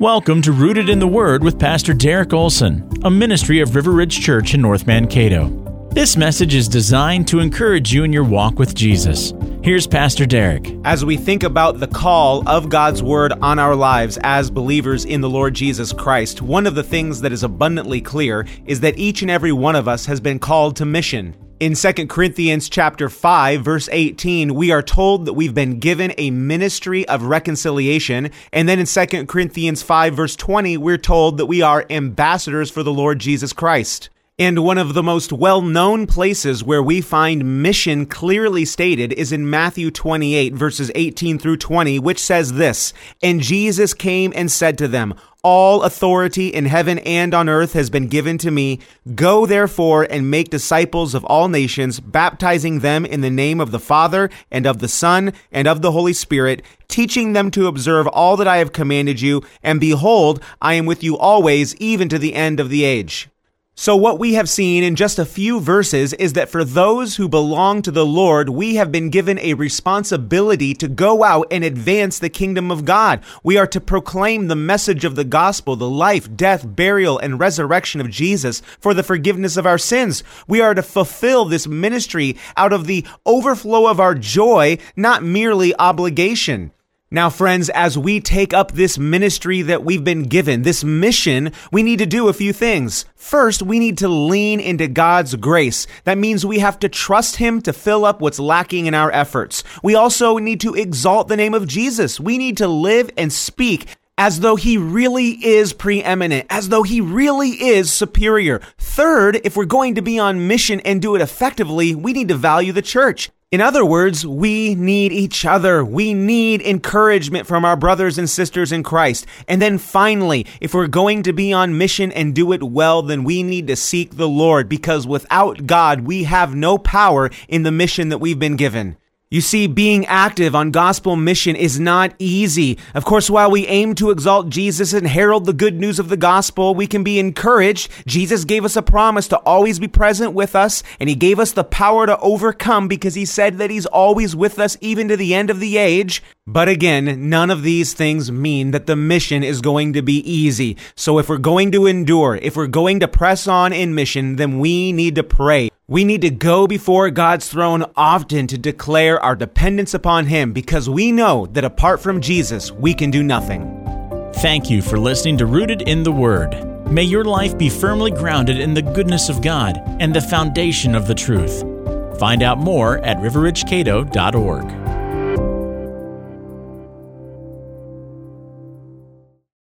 Welcome to Rooted in the Word with Pastor Derek Olson, a ministry of River Ridge Church in North Mankato. This message is designed to encourage you in your walk with Jesus. Here's Pastor Derek. As we think about the call of God's Word on our lives as believers in the Lord Jesus Christ, one of the things that is abundantly clear is that each and every one of us has been called to mission. In 2 Corinthians chapter 5, verse 18, we are told that we've been given a ministry of reconciliation. And then in 2 Corinthians 5, verse 20, we're told that we are ambassadors for the Lord Jesus Christ. And one of the most well-known places where we find mission clearly stated is in Matthew 28, verses 18 through 20, which says this, "And Jesus came and said to them, 'All authority in heaven and on earth has been given to me. Go therefore and make disciples of all nations, baptizing them in the name of the Father and of the Son and of the Holy Spirit, teaching them to observe all that I have commanded you. And behold, I am with you always, even to the end of the age.'" So what we have seen in just a few verses is that for those who belong to the Lord, we have been given a responsibility to go out and advance the kingdom of God. We are to proclaim the message of the gospel, the life, death, burial, and resurrection of Jesus for the forgiveness of our sins. We are to fulfill this ministry out of the overflow of our joy, not merely obligation. Now, friends, as we take up this ministry that we've been given, this mission, we need to do a few things. First, we need to lean into God's grace. That means we have to trust Him to fill up what's lacking in our efforts. We also need to exalt the name of Jesus. We need to live and speak as though He really is preeminent, as though He really is superior. Third, if we're going to be on mission and do it effectively, we need to value the church. In other words, we need each other. We need encouragement from our brothers and sisters in Christ. And then finally, if we're going to be on mission and do it well, then we need to seek the Lord, because without God, we have no power in the mission that we've been given. You see, being active on gospel mission is not easy. Of course, while we aim to exalt Jesus and herald the good news of the gospel, we can be encouraged. Jesus gave us a promise to always be present with us, and He gave us the power to overcome because He said that He's always with us even to the end of the age. But again, none of these things mean that the mission is going to be easy. So if we're going to endure, if we're going to press on in mission, then we need to pray. We need to go before God's throne often to declare our dependence upon Him, because we know that apart from Jesus, we can do nothing. Thank you for listening to Rooted in the Word. May your life be firmly grounded in the goodness of God and the foundation of the truth. Find out more at RiverRidgeCato.org.